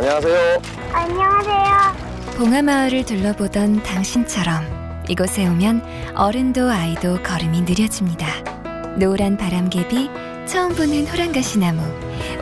안녕하세요. 안녕하세요. 봉하마을을 둘러보던 당신처럼 이곳에 오면 어른도 아이도 걸음이 느려집니다. 노란 바람개비, 처음 보는 호랑가시나무,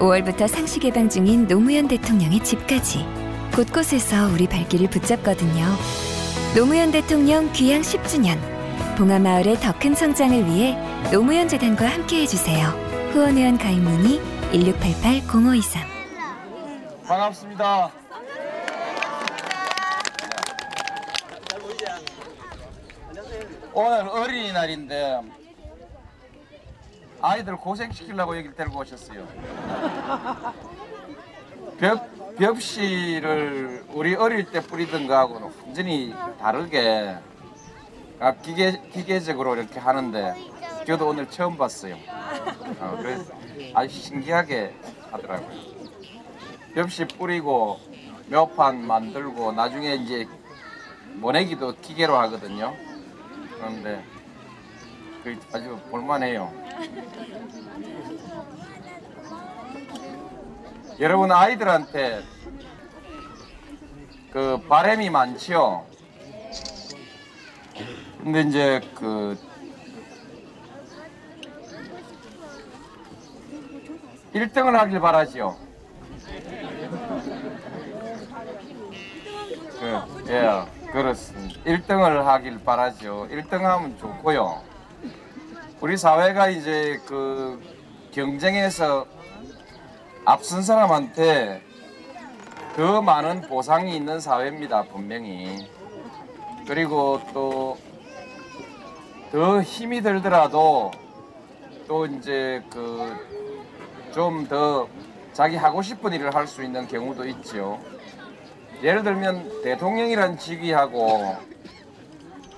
5월부터 상시 개방 중인 노무현 대통령의 집까지 곳곳에서 우리 발길을 붙잡거든요. 노무현 대통령 귀향 10주년, 봉하마을의 더 큰 성장을 위해 노무현 재단과 함께해 주세요. 후원회원 가입 문의 1688-0523. 반갑습니다. 오늘 어린이날인데 아이들 고생시키려고 여기 데리고 오셨어요. 벽씨를 우리 어릴 때 뿌리던 거하고는 완전히 다르게 기계적으로 이렇게 하는데 저도 오늘 처음 봤어요. 그래서 아주 신기하게 하더라고요. 벽씨 뿌리고 묘판 만들고 나중에 이제 모내기도 기계로 하거든요. 그런데 그게 아주 볼만해요. 여러분, 아이들한테 그 바람이 많지요. 근데 이제 그 (1등을) 하길 바라지요. 예, 그렇습니다. (1등을) 하길 바라죠. (1등) 하면 좋고요. 우리 사회가 이제 그 경쟁에서 앞선 사람한테 더 많은 보상이 있는 사회입니다, 분명히. 그리고 또 더 힘이 들더라도 또 이제 그 좀 더 자기 하고 싶은 일을 할 수 있는 경우도 있죠. 예를 들면 대통령이란 직위하고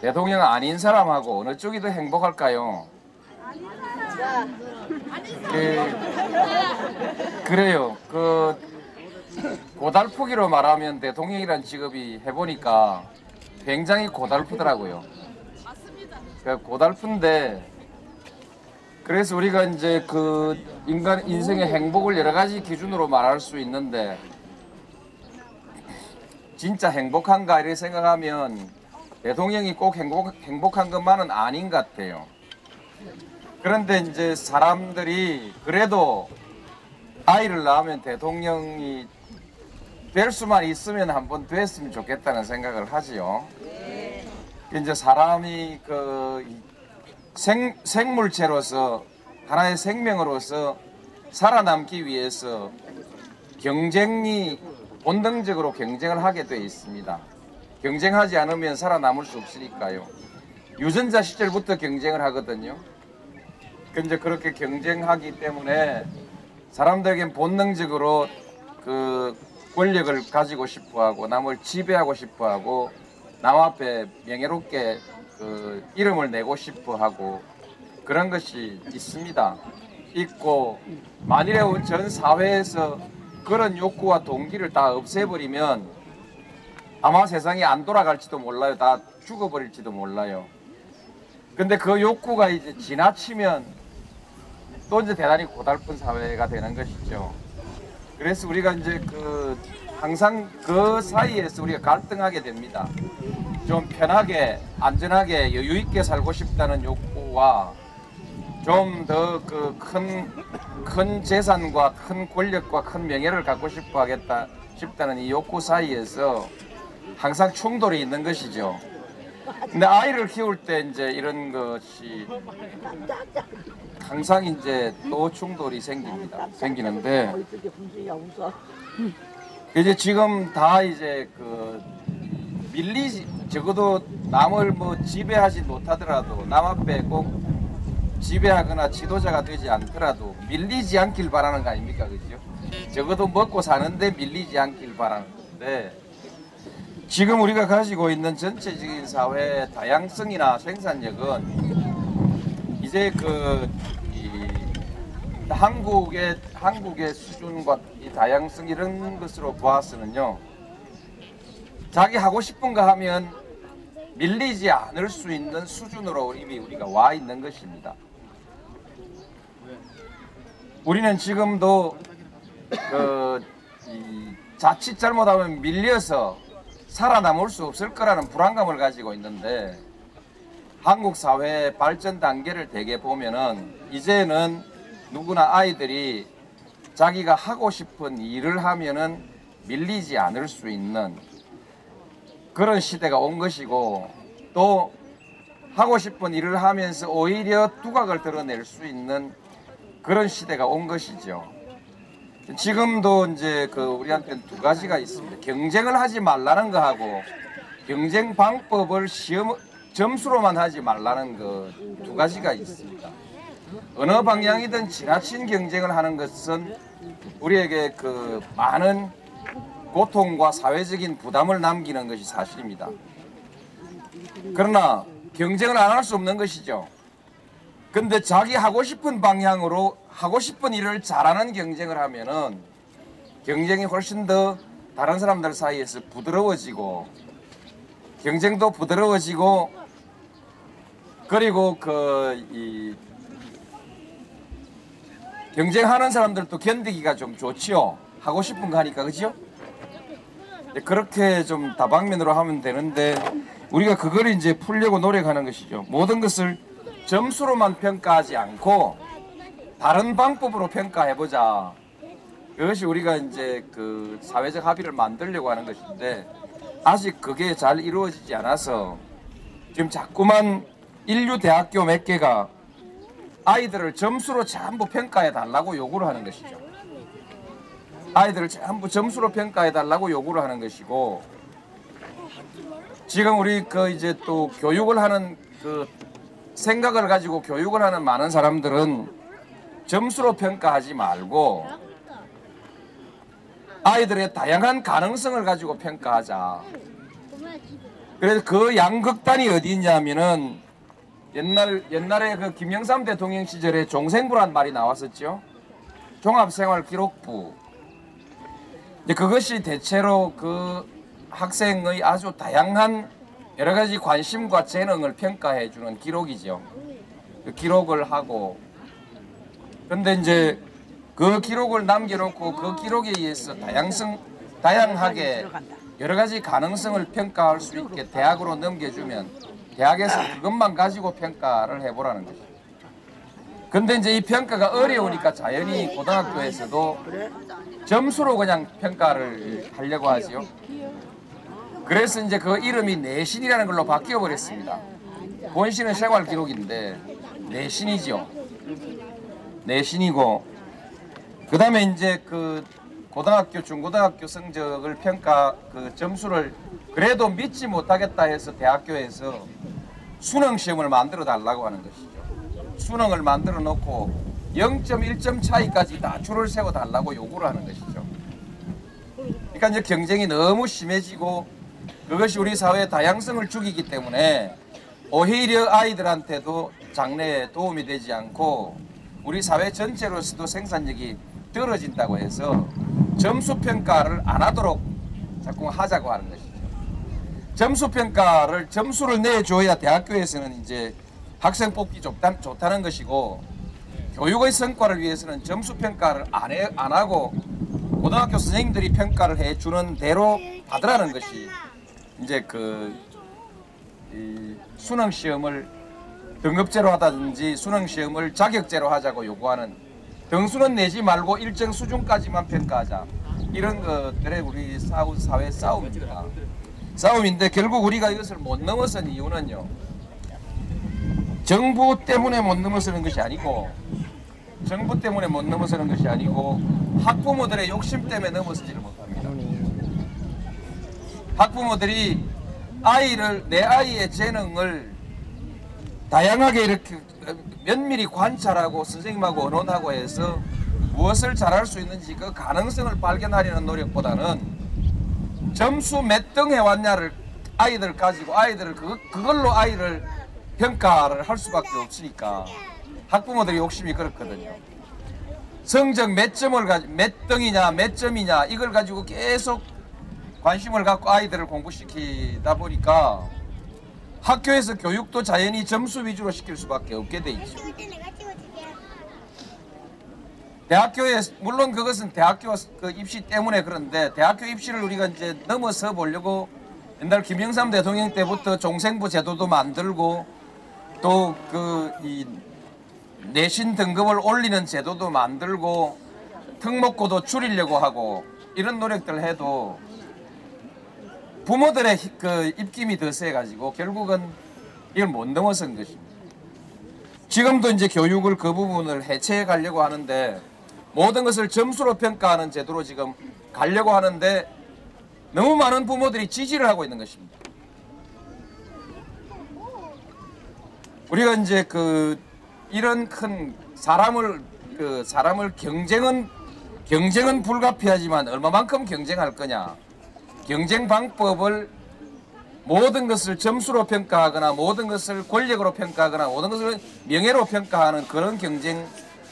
대통령 아닌 사람하고 어느 쪽이 더 행복할까요? 그래요. 그 고달프기로 말하면 대통령이란 직업이 해보니까 굉장히 고달프더라고요. 고달픈데 그래서 우리가 이제 그 인간 인생의 행복을 여러 가지 기준으로 말할 수 있는데 진짜 행복한가 이렇게 생각하면 대통령이 꼭 행복한 것만은 아닌 것 같아요. 그런데 이제 사람들이 그래도 아이를 낳으면 대통령이 될 수만 있으면 한번 됐으면 좋겠다는 생각을 하지요. 이제 사람이 그 생물체로서 하나의 생명으로서 살아남기 위해서 경쟁이 본능적으로 경쟁을 하게 돼 있습니다. 경쟁하지 않으면 살아남을 수 없으니까요. 유전자 시절부터 경쟁을 하거든요. 근데 그렇게 경쟁하기 때문에 사람들에겐 본능적으로 그 권력을 가지고 싶어하고 남을 지배하고 싶어하고 남 앞에 명예롭게 그 이름을 내고 싶어하고 그런 것이 있습니다. 있고 만일에 전 사회에서 그런 욕구와 동기를 다 없애버리면 아마 세상이 안 돌아갈지도 몰라요. 다 죽어버릴지도 몰라요. 근데 그 욕구가 이제 지나치면 또 이제 대단히 고달픈 사회가 되는 것이죠. 그래서 우리가 이제 그 항상 그 사이에서 우리가 갈등하게 됩니다. 좀 편하게, 안전하게, 여유있게 살고 싶다는 욕구와 좀 더 그 큰 재산과 큰 권력과 큰 명예를 갖고 싶어 하겠다 싶다는 이 욕구 사이에서 항상 충돌이 있는 것이죠. 근데 아이를 키울 때 이제 이런 것이 항상 이제 또 충돌이 생기는데 이제 지금 다 이제 그 적어도 남을 뭐 지배하지 못하더라도 남 앞에 꼭 지배하거나 지도자가 되지 않더라도 밀리지 않길 바라는 거 아닙니까, 그죠? 적어도 먹고 사는데 밀리지 않길 바라는 건데. 지금 우리가 가지고 있는 전체적인 사회의 다양성이나 생산력은 이제 그 한국의 수준과 이 다양성 이런 것으로 보아서는요, 자기 하고 싶은 거 하면 밀리지 않을 수 있는 수준으로 이미 우리가 와 있는 것입니다. 우리는 지금도 자칫 잘못하면 밀려서 살아남을 수 없을 거라는 불안감을 가지고 있는데, 한국 사회의 발전 단계를 되게 보면은 이제는 누구나 아이들이 자기가 하고 싶은 일을 하면은 밀리지 않을 수 있는 그런 시대가 온 것이고, 또 하고 싶은 일을 하면서 오히려 두각을 드러낼 수 있는 그런 시대가 온 것이죠. 지금도 이제 우리한테는 두 가지가 있습니다. 경쟁을 하지 말라는 거하고 경쟁 방법을 시험 점수로만 하지 말라는 것, 두 가지가 있습니다. 어느 방향이든 지나친 경쟁을 하는 것은 우리에게 많은 고통과 사회적인 부담을 남기는 것이 사실입니다. 그러나 경쟁을 안 할 수 없는 것이죠. 근데 자기 하고 싶은 방향으로 하고 싶은 일을 잘하는 경쟁을 하면은 경쟁이 훨씬 더 다른 사람들 사이에서 부드러워지고, 경쟁도 부드러워지고, 그리고 경쟁하는 사람들도 견디기가 좀 좋지요. 하고 싶은 거 하니까, 그죠? 그렇게 좀 다방면으로 하면 되는데, 우리가 그걸 이제 풀려고 노력하는 것이죠. 모든 것을 점수로만 평가하지 않고 다른 방법으로 평가해보자. 이것이 우리가 이제 사회적 합의를 만들려고 하는 것인데, 아직 그게 잘 이루어지지 않아서 지금 자꾸만 인류 대학교 몇 개가 아이들을 점수로 전부 평가해달라고 요구를 하는 것이죠. 아이들을 전부 점수로 평가해달라고 요구를 하는 것이고, 지금 우리 이제 또 교육을 하는 생각을 가지고 교육을 하는 많은 사람들은 점수로 평가하지 말고 아이들의 다양한 가능성을 가지고 평가하자. 그래서 그 양극단이 어디 있냐면은 옛날에 김영삼 대통령 시절에 종생부란 말이 나왔었죠. 종합생활기록부. 이제 그것이 대체로 학생의 아주 다양한 여러 가지 관심과 재능을 평가해주는 기록이죠. 그 기록을 하고, 근데 이제 그 기록을 남겨놓고 그 기록에 의해서 다양하게 여러 가지 가능성을 평가할 수 있게 대학으로 넘겨주면 대학에서 그것만 가지고 평가를 해보라는 거죠. 근데 이제 이 평가가 어려우니까 자연히 고등학교에서도 점수로 그냥 평가를 하려고 하지요. 그래서 이제 그 이름이 내신이라는 걸로 바뀌어 버렸습니다. 본신은 생활 기록인데 내신이죠. 내신이고, 그다음에 이제 고등학교, 중고등학교 성적을 점수를 그래도 믿지 못하겠다 해서 대학교에서 수능 시험을 만들어 달라고 하는 것이죠. 수능을 만들어 놓고 0.1점 차이까지 다 줄을 세워 달라고 요구를 하는 것이죠. 그러니까 이제 경쟁이 너무 심해지고, 그것이 우리 사회의 다양성을 죽이기 때문에 오히려 아이들한테도 장래에 도움이 되지 않고 우리 사회 전체로서도 생산력이 떨어진다고 해서 점수평가를 안 하도록 자꾸 하자고 하는 것이죠. 점수평가를, 점수를 내줘야 대학교에서는 이제 학생 뽑기 좋다는 것이고, 교육의 성과를 위해서는 점수평가를 안 하고 고등학교 선생님들이 평가를 해주는 대로 받으라는 것이 이제 수능 시험을 등급제로 하다든지 수능 시험을 자격제로 하자고 요구하는, 등수는 내지 말고 일정 수준까지만 평가하자, 이런 것들의 우리 사회 싸움입니다. 싸움인데 결국 우리가 이것을 못 넘어선 이유는요, 정부 때문에 못 넘어서는 것이 아니고 학부모들의 욕심 때문에 넘어서지를 못합니다. 학부모들이 내 아이의 재능을 다양하게 이렇게 면밀히 관찰하고 선생님하고 의논하고 해서 무엇을 잘할 수 있는지 그 가능성을 발견하려는 노력보다는 점수 몇 등 해왔냐를 아이들 가지고 그걸로 아이를 평가를 할 수밖에 없으니까 학부모들의 욕심이 그렇거든요. 성적 몇 등이냐 몇 점이냐 이걸 가지고 계속 관심을 갖고 아이들을 공부시키다 보니까 학교에서 교육도 자연히 점수 위주로 시킬 수밖에 없게 돼 있죠. 대학교에, 물론 그것은 대학교 그 입시 때문에 그런데 대학교 입시를 우리가 이제 넘어서 보려고 옛날 김영삼 대통령 때부터 종생부 제도도 만들고 또 그 이 내신 등급을 올리는 제도도 만들고 특목고도 줄이려고 하고 이런 노력들 해도 부모들의 그 입김이 더 세가지고 결국은 이걸 못 넘어선 것입니다. 지금도 이제 교육을 그 부분을 해체해 가려고 하는데 모든 것을 점수로 평가하는 제도로 지금 가려고 하는데 너무 많은 부모들이 지지를 하고 있는 것입니다. 우리가 이제 그 이런 큰 사람을 경쟁은 불가피하지만 얼마만큼 경쟁할 거냐, 경쟁 방법을 모든 것을 점수로 평가하거나 모든 것을 권력으로 평가하거나 모든 것을 명예로 평가하는 그런 경쟁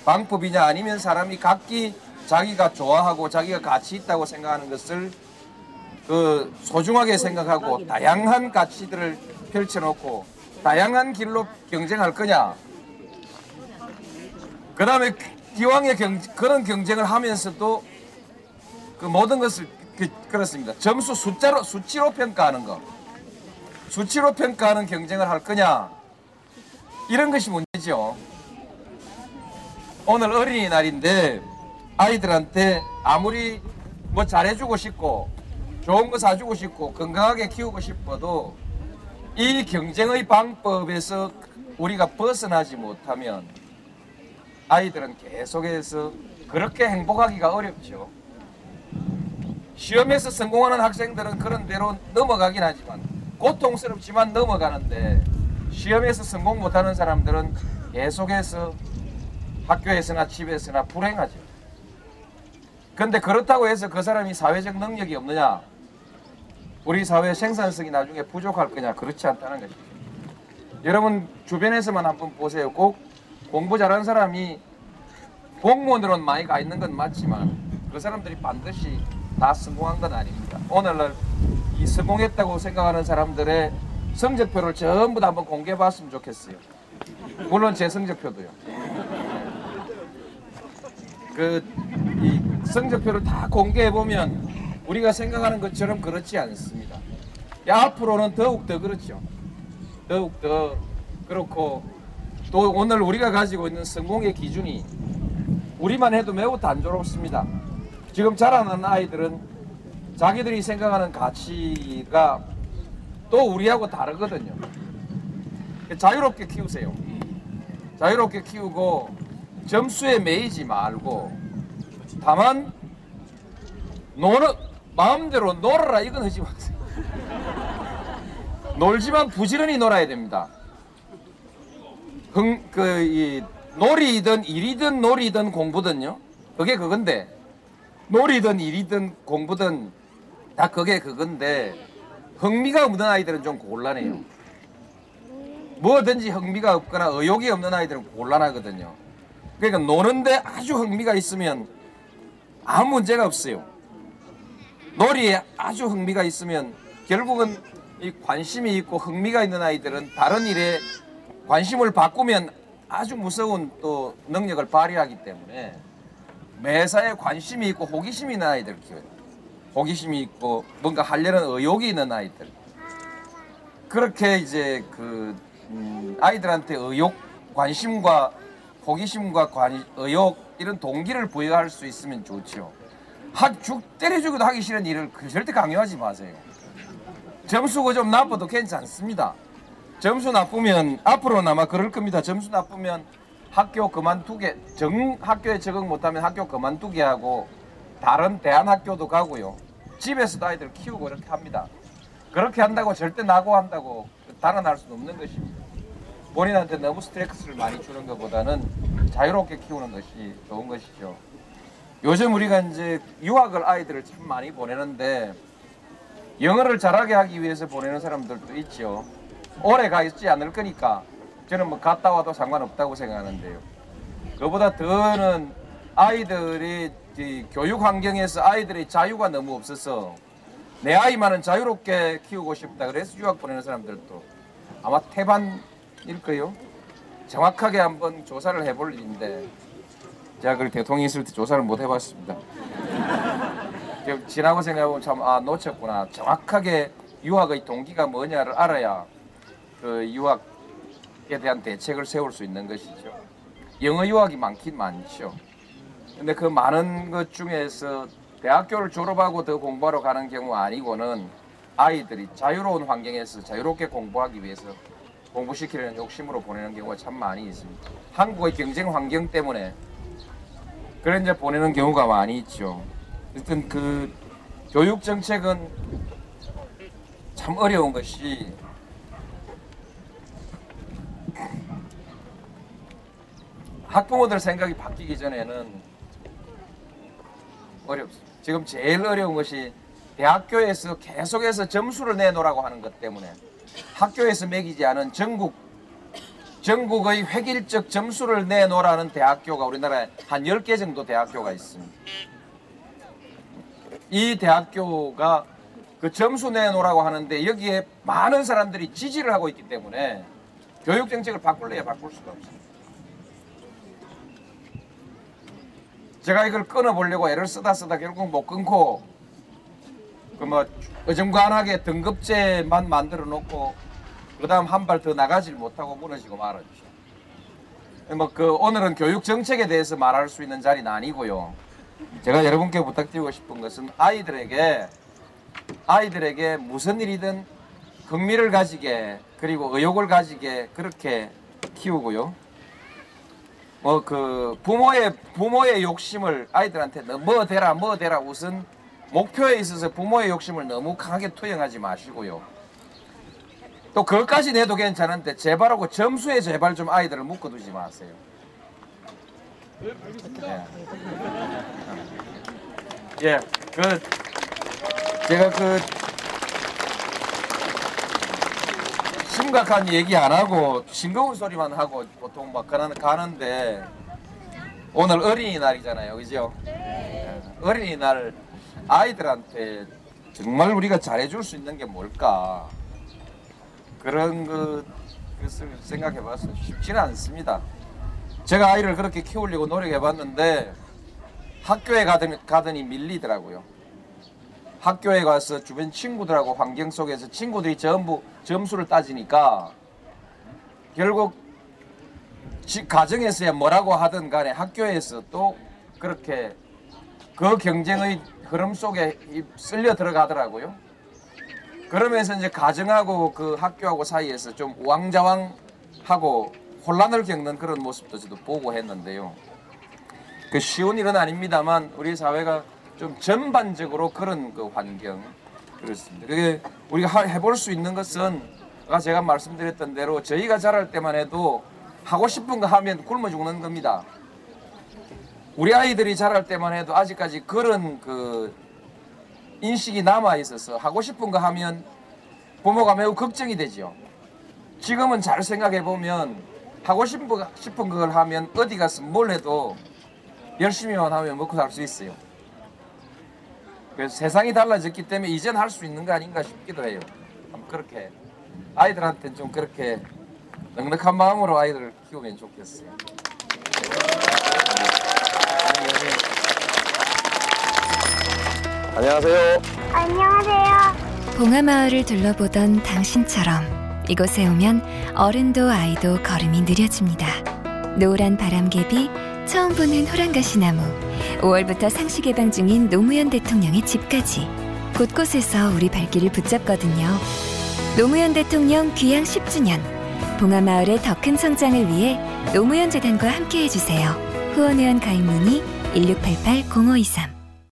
방법이냐, 아니면 사람이 각기 자기가 좋아하고 자기가 가치 있다고 생각하는 것을 그 소중하게 생각하고 다양한 가치들을 펼쳐놓고 다양한 길로 경쟁할 거냐. 그 다음에 기왕의 그런 경쟁을 하면서도 그 모든 것을 그렇습니다. 점수 수치로 평가하는 거. 수치로 평가하는 경쟁을 할 거냐, 이런 것이 문제죠. 오늘 어린이날인데 아이들한테 아무리 뭐 잘해주고 싶고 좋은 거 사주고 싶고 건강하게 키우고 싶어도 이 경쟁의 방법에서 우리가 벗어나지 못하면 아이들은 계속해서 그렇게 행복하기가 어렵죠. 시험에서 성공하는 학생들은 그런 대로 넘어가긴 하지만 고통스럽지만 넘어가는데, 시험에서 성공 못하는 사람들은 계속해서 학교에서나 집에서나 불행하죠. 그런데 그렇다고 해서 그 사람이 사회적 능력이 없느냐, 우리 사회 생산성이 나중에 부족할 거냐, 그렇지 않다는 것입니다. 여러분 주변에서만 한번 보세요. 꼭 공부 잘하는 사람이 공무원으로는 많이 가 있는 건 맞지만 그 사람들이 반드시 다 성공한 건 아닙니다. 오늘날 이 성공했다고 생각하는 사람들의 성적표를 전부 다 한번 공개해 봤으면 좋겠어요. 물론 제 성적표도요. 이 성적표를 다 공개해 보면 우리가 생각하는 것처럼 그렇지 않습니다. 앞으로는 더욱더 그렇죠. 더욱더 그렇고, 또 오늘 우리가 가지고 있는 성공의 기준이 우리만 해도 매우 단조롭습니다. 지금 자라는 아이들은 자기들이 생각하는 가치가 또 우리하고 다르거든요. 자유롭게 키우세요. 자유롭게 키우고 점수에 매이지 말고, 다만 마음대로 놀아라 이건 하지 마세요. 놀지만 부지런히 놀아야 됩니다. 놀이든 일이든 놀이든 공부든요. 그게 그건데, 놀이든 일이든 공부든 다 그게 그건데, 흥미가 없는 아이들은 좀 곤란해요. 뭐든지 흥미가 없거나 의욕이 없는 아이들은 곤란하거든요. 그러니까 노는데 아주 흥미가 있으면 아무 문제가 없어요. 놀이에 아주 흥미가 있으면 결국은 이 관심이 있고 흥미가 있는 아이들은 다른 일에 관심을 바꾸면 아주 무서운 또 능력을 발휘하기 때문에 매사에 관심이 있고 호기심이 있는 아이들 키워요. 호기심이 있고 뭔가 하려는 의욕이 있는 아이들. 그렇게 이제 그 아이들한테 관심과 호기심과 의욕, 이런 동기를 부여할 수 있으면 좋죠. 때려주기도 하기 싫은 일을 절대 강요하지 마세요. 점수가 좀 나빠도 괜찮습니다. 점수 나쁘면 앞으로는 아마 그럴 겁니다. 점수 나쁘면 학교 그만두게, 학교에 적응 못하면 학교 그만두게 하고 다른 대안학교도 가고요. 집에서도 아이들 키우고 이렇게 합니다. 그렇게 한다고 절대 나고 한다고 달아날 수는 없는 것입니다. 본인한테 너무 스트레스를 많이 주는 것보다는 자유롭게 키우는 것이 좋은 것이죠. 요즘 우리가 이제 유학을 아이들을 참 많이 보내는데 영어를 잘하게 하기 위해서 보내는 사람들도 있죠. 오래 가 있지 않을 거니까 저는 뭐 갔다 와도 상관없다고 생각하는데요. 그보다 더는 아이들이 교육 환경에서 아이들의 자유가 너무 없어서 내 아이만은 자유롭게 키우고 싶다 그래서 유학 보내는 사람들도 아마 태반일 거예요. 정확하게 한번 조사를 해볼 일인데 제가 그걸 대통령이 있을 때 조사를 못 해봤습니다. 지나고 생각해보면 참, 아, 놓쳤구나. 정확하게 유학의 동기가 뭐냐를 알아야 그 유학에 대한 대책을 세울 수 있는 것이죠. 영어 유학이 많긴 많죠. 근데 그 많은 것 중에서 대학교를 졸업하고 더 공부하러 가는 경우 아니고는 아이들이 자유로운 환경에서 자유롭게 공부하기 위해서 공부시키려는 욕심으로 보내는 경우가 참 많이 있습니다. 한국의 경쟁 환경 때문에 그런 이제 보내는 경우가 많이 있죠. 하여튼 그 교육 정책은 참 어려운 것이 학부모들 생각이 바뀌기 전에는 어렵습니다. 지금 제일 어려운 것이 대학교에서 계속해서 점수를 내놓으라고 하는 것 때문에 학교에서 매기지 않은 전국의 획일적 점수를 내놓으라는 대학교가 우리나라에 한 10개 정도 대학교가 있습니다. 이 대학교가 그 점수 내놓으라고 하는데 여기에 많은 사람들이 지지를 하고 있기 때문에 교육 정책을 바꿀래야 바꿀 수가 없습니다. 제가 이걸 끊어보려고 애를 쓰다 결국 못 끊고 그 뭐 어중간하게 등급제만 만들어 놓고 그 다음 한 발 더 나가질 못하고 무너지고 말았죠. 뭐 그 오늘은 교육 정책에 대해서 말할 수 있는 자리는 아니고요. 제가 여러분께 부탁드리고 싶은 것은 아이들에게 무슨 일이든 흥미를 가지게 그리고 의욕을 가지게 그렇게 키우고요. 뭐 그 부모의 욕심을 아이들한테 뭐 되라 우선 목표에 있어서 부모의 욕심을 너무 강하게 투영하지 마시고요. 또 그것까지 내도 괜찮은데 제발하고 점수에 제발 좀 아이들을 묶어두지 마세요. 네, 알겠습니다. 예, 그 제가 그 심각한 얘기 안 하고 싱거운 소리만 하고 보통 막 가는데 오늘 어린이날이잖아요, 그죠? 네. 어린이날 아이들한테 정말 우리가 잘해줄 수 있는 게 뭘까 그런 것을 생각해봤어요. 쉽지는 않습니다. 제가 아이를 그렇게 키우려고 노력해봤는데 학교에 가더니 밀리더라고요. 학교에 가서 주변 친구들하고 환경 속에서 친구들이 전부 점수를 따지니까 결국 가정에서야 뭐라고 하든 간에 학교에서 또 그렇게 그 경쟁의 흐름 속에 쓸려 들어가더라고요. 그러면서 이제 가정하고 그 학교하고 사이에서 좀 우왕좌왕하고 혼란을 겪는 그런 모습도 저도 보고 했는데요. 그 쉬운 일은 아닙니다만 우리 사회가 좀 전반적으로 그런 그 환경 그렇습니다. 그게 우리가 해볼 수 있는 것은 아까 제가 말씀드렸던 대로 저희가 자랄 때만 해도 하고 싶은 거 하면 굶어 죽는 겁니다. 우리 아이들이 자랄 때만 해도 아직까지 그런 그 인식이 남아있어서 하고 싶은 거 하면 부모가 매우 걱정이 되죠. 지금은 잘 생각해보면 하고 싶은 걸 하면 어디 가서 뭘 해도 열심히만 하면 먹고 살 수 있어요. 그래서 세상이 달라졌기 때문에 이젠 할 수 있는 거 아닌가 싶기도 해요. 그렇게 아이들한테 좀 그렇게 넉넉한 마음으로 아이들을 키우면 좋겠어요. 안녕하세요. 안녕하세요. 봉하마을을 둘러보던 당신처럼 이곳에 오면 어른도 아이도 걸음이 느려집니다. 노란 바람개비, 처음 보는 호랑가시나무, 5월부터 상시 개방 중인 노무현 대통령의 집까지 곳곳에서 우리 발길을 붙잡거든요. 노무현 대통령 귀향 10주년, 봉하마을의 더 큰 성장을 위해 노무현 재단과 함께해주세요. 후원회원 가입 문의 1688-0523